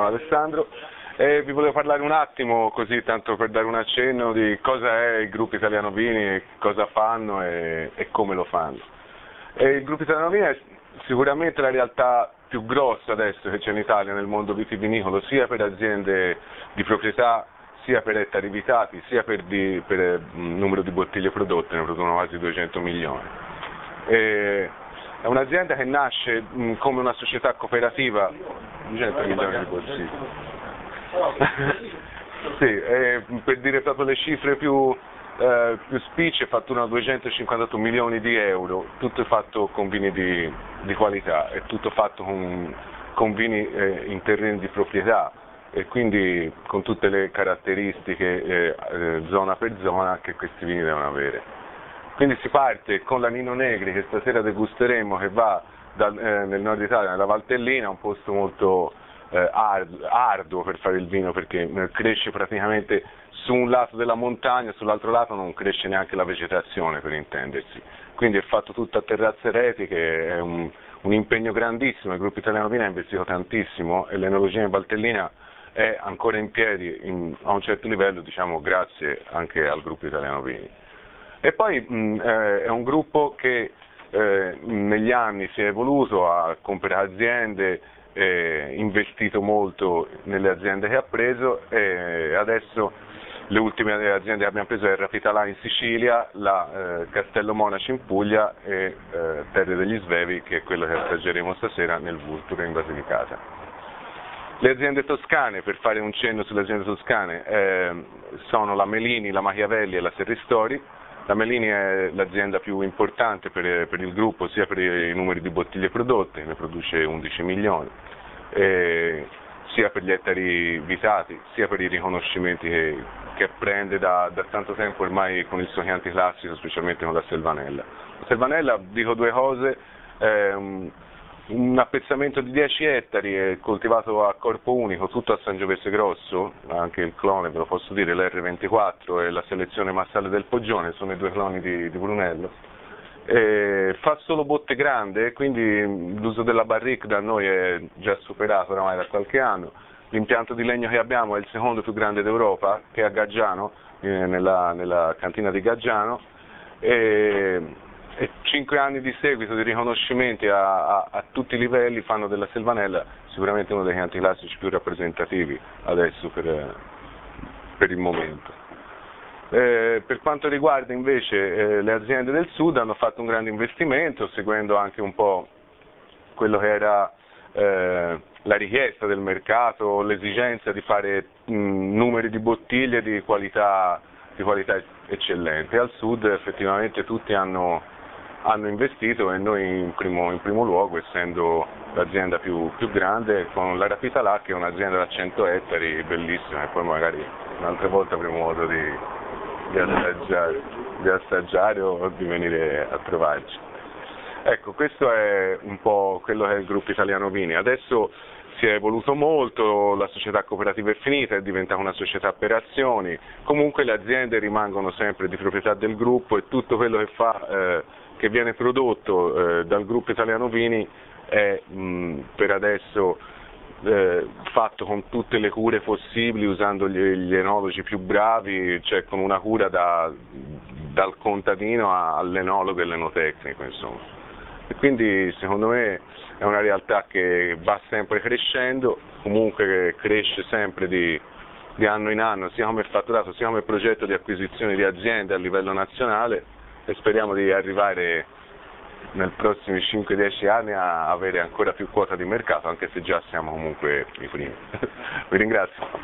sono Alessandro e vi volevo parlare un attimo, così tanto per dare un accenno, di cosa è il gruppo Italiano Vini, cosa fanno e come lo fanno. E il gruppo Italiano Vini è sicuramente la realtà più grossa adesso che c'è in Italia nel mondo vitivinicolo, sia per aziende di proprietà, sia per ettari vitati, sia per numero di bottiglie prodotte, ne producono quasi 200 milioni. È un'azienda che nasce come una società cooperativa, 200 milioni di bottiglie. Sì, per dire proprio le cifre più spicce, fatturano 258 milioni di euro, tutto fatto con vini di qualità, è tutto fatto con vini in terreni di proprietà e quindi con tutte le caratteristiche zona per zona che questi vini devono avere. Quindi si parte con la Nino Negri che stasera degusteremo, che va nel nord Italia, nella Valtellina, un posto molto arduo per fare il vino, perché cresce praticamente su un lato della montagna, sull'altro lato non cresce neanche la vegetazione, per intendersi. Quindi è fatto tutto a terrazze eretiche, è un impegno grandissimo, il gruppo Italiano Vini ha investito tantissimo e l'enologia in Valtellina è ancora in piedi a un certo livello, diciamo, grazie anche al gruppo Italiano Vini. E poi è un gruppo che negli anni si è evoluto, ha comprato aziende, investito molto nelle aziende che ha preso e adesso le ultime aziende che abbiamo preso è Rapitalà in Sicilia, la Castello Monaci in Puglia e Terre degli Svevi, che è quello che assaggeremo stasera nel Vulture in Basilicata. Le aziende toscane, per fare un cenno sulle aziende toscane, sono la Melini, la Machiavelli e la Serristori. La Melini è l'azienda più importante per il gruppo, sia per i numeri di bottiglie prodotte, ne produce 11 milioni. Sia per gli ettari vitati, sia per i riconoscimenti che prende da tanto tempo ormai con il suo Chianti Classico, specialmente con la Selvanella. La Selvanella, dico due cose, un appezzamento di 10 ettari coltivato a corpo unico, tutto a Sangiovese Grosso, anche il clone, ve lo posso dire, l'R24 e la selezione massale del Poggione, sono i due cloni di Brunello. Fa solo botte grande, quindi l'uso della barrique da noi è già superato oramai da qualche anno. L'impianto di legno che abbiamo è il secondo più grande d'Europa, che è a Gaggiano, nella cantina di Gaggiano, e 5 anni di seguito di riconoscimenti a tutti i livelli fanno della Selvanella sicuramente uno dei canti classici più rappresentativi adesso per il momento. Per quanto riguarda invece le aziende del sud, hanno fatto un grande investimento seguendo anche un po' quello che era la richiesta del mercato, l'esigenza di fare numeri di bottiglie di qualità eccellente. Al sud effettivamente tutti hanno investito e noi in primo luogo, essendo l'azienda più grande, con la Rapitalà, che è un'azienda da 100 ettari bellissima e poi magari un'altra volta avremo modo di assaggiare o di venire a trovarci. Ecco, questo è un po' quello che è il gruppo Italiano Vini. Adesso si è evoluto molto, la società cooperativa è finita, è diventata una società per azioni, comunque le aziende rimangono sempre di proprietà del gruppo e tutto quello che viene prodotto dal gruppo Italiano Vini è per adesso fatto con tutte le cure possibili, usando gli enologi più bravi, cioè con una cura dal contadino all'enologo e l'enotecnico, insomma. E quindi secondo me è una realtà che va sempre crescendo, comunque cresce sempre di anno in anno, sia come fatturato sia come progetto di acquisizione di aziende a livello nazionale, e speriamo di arrivare nei prossimi 5-10 anni a avere ancora più quota di mercato, anche se già siamo comunque i primi. Vi ringrazio.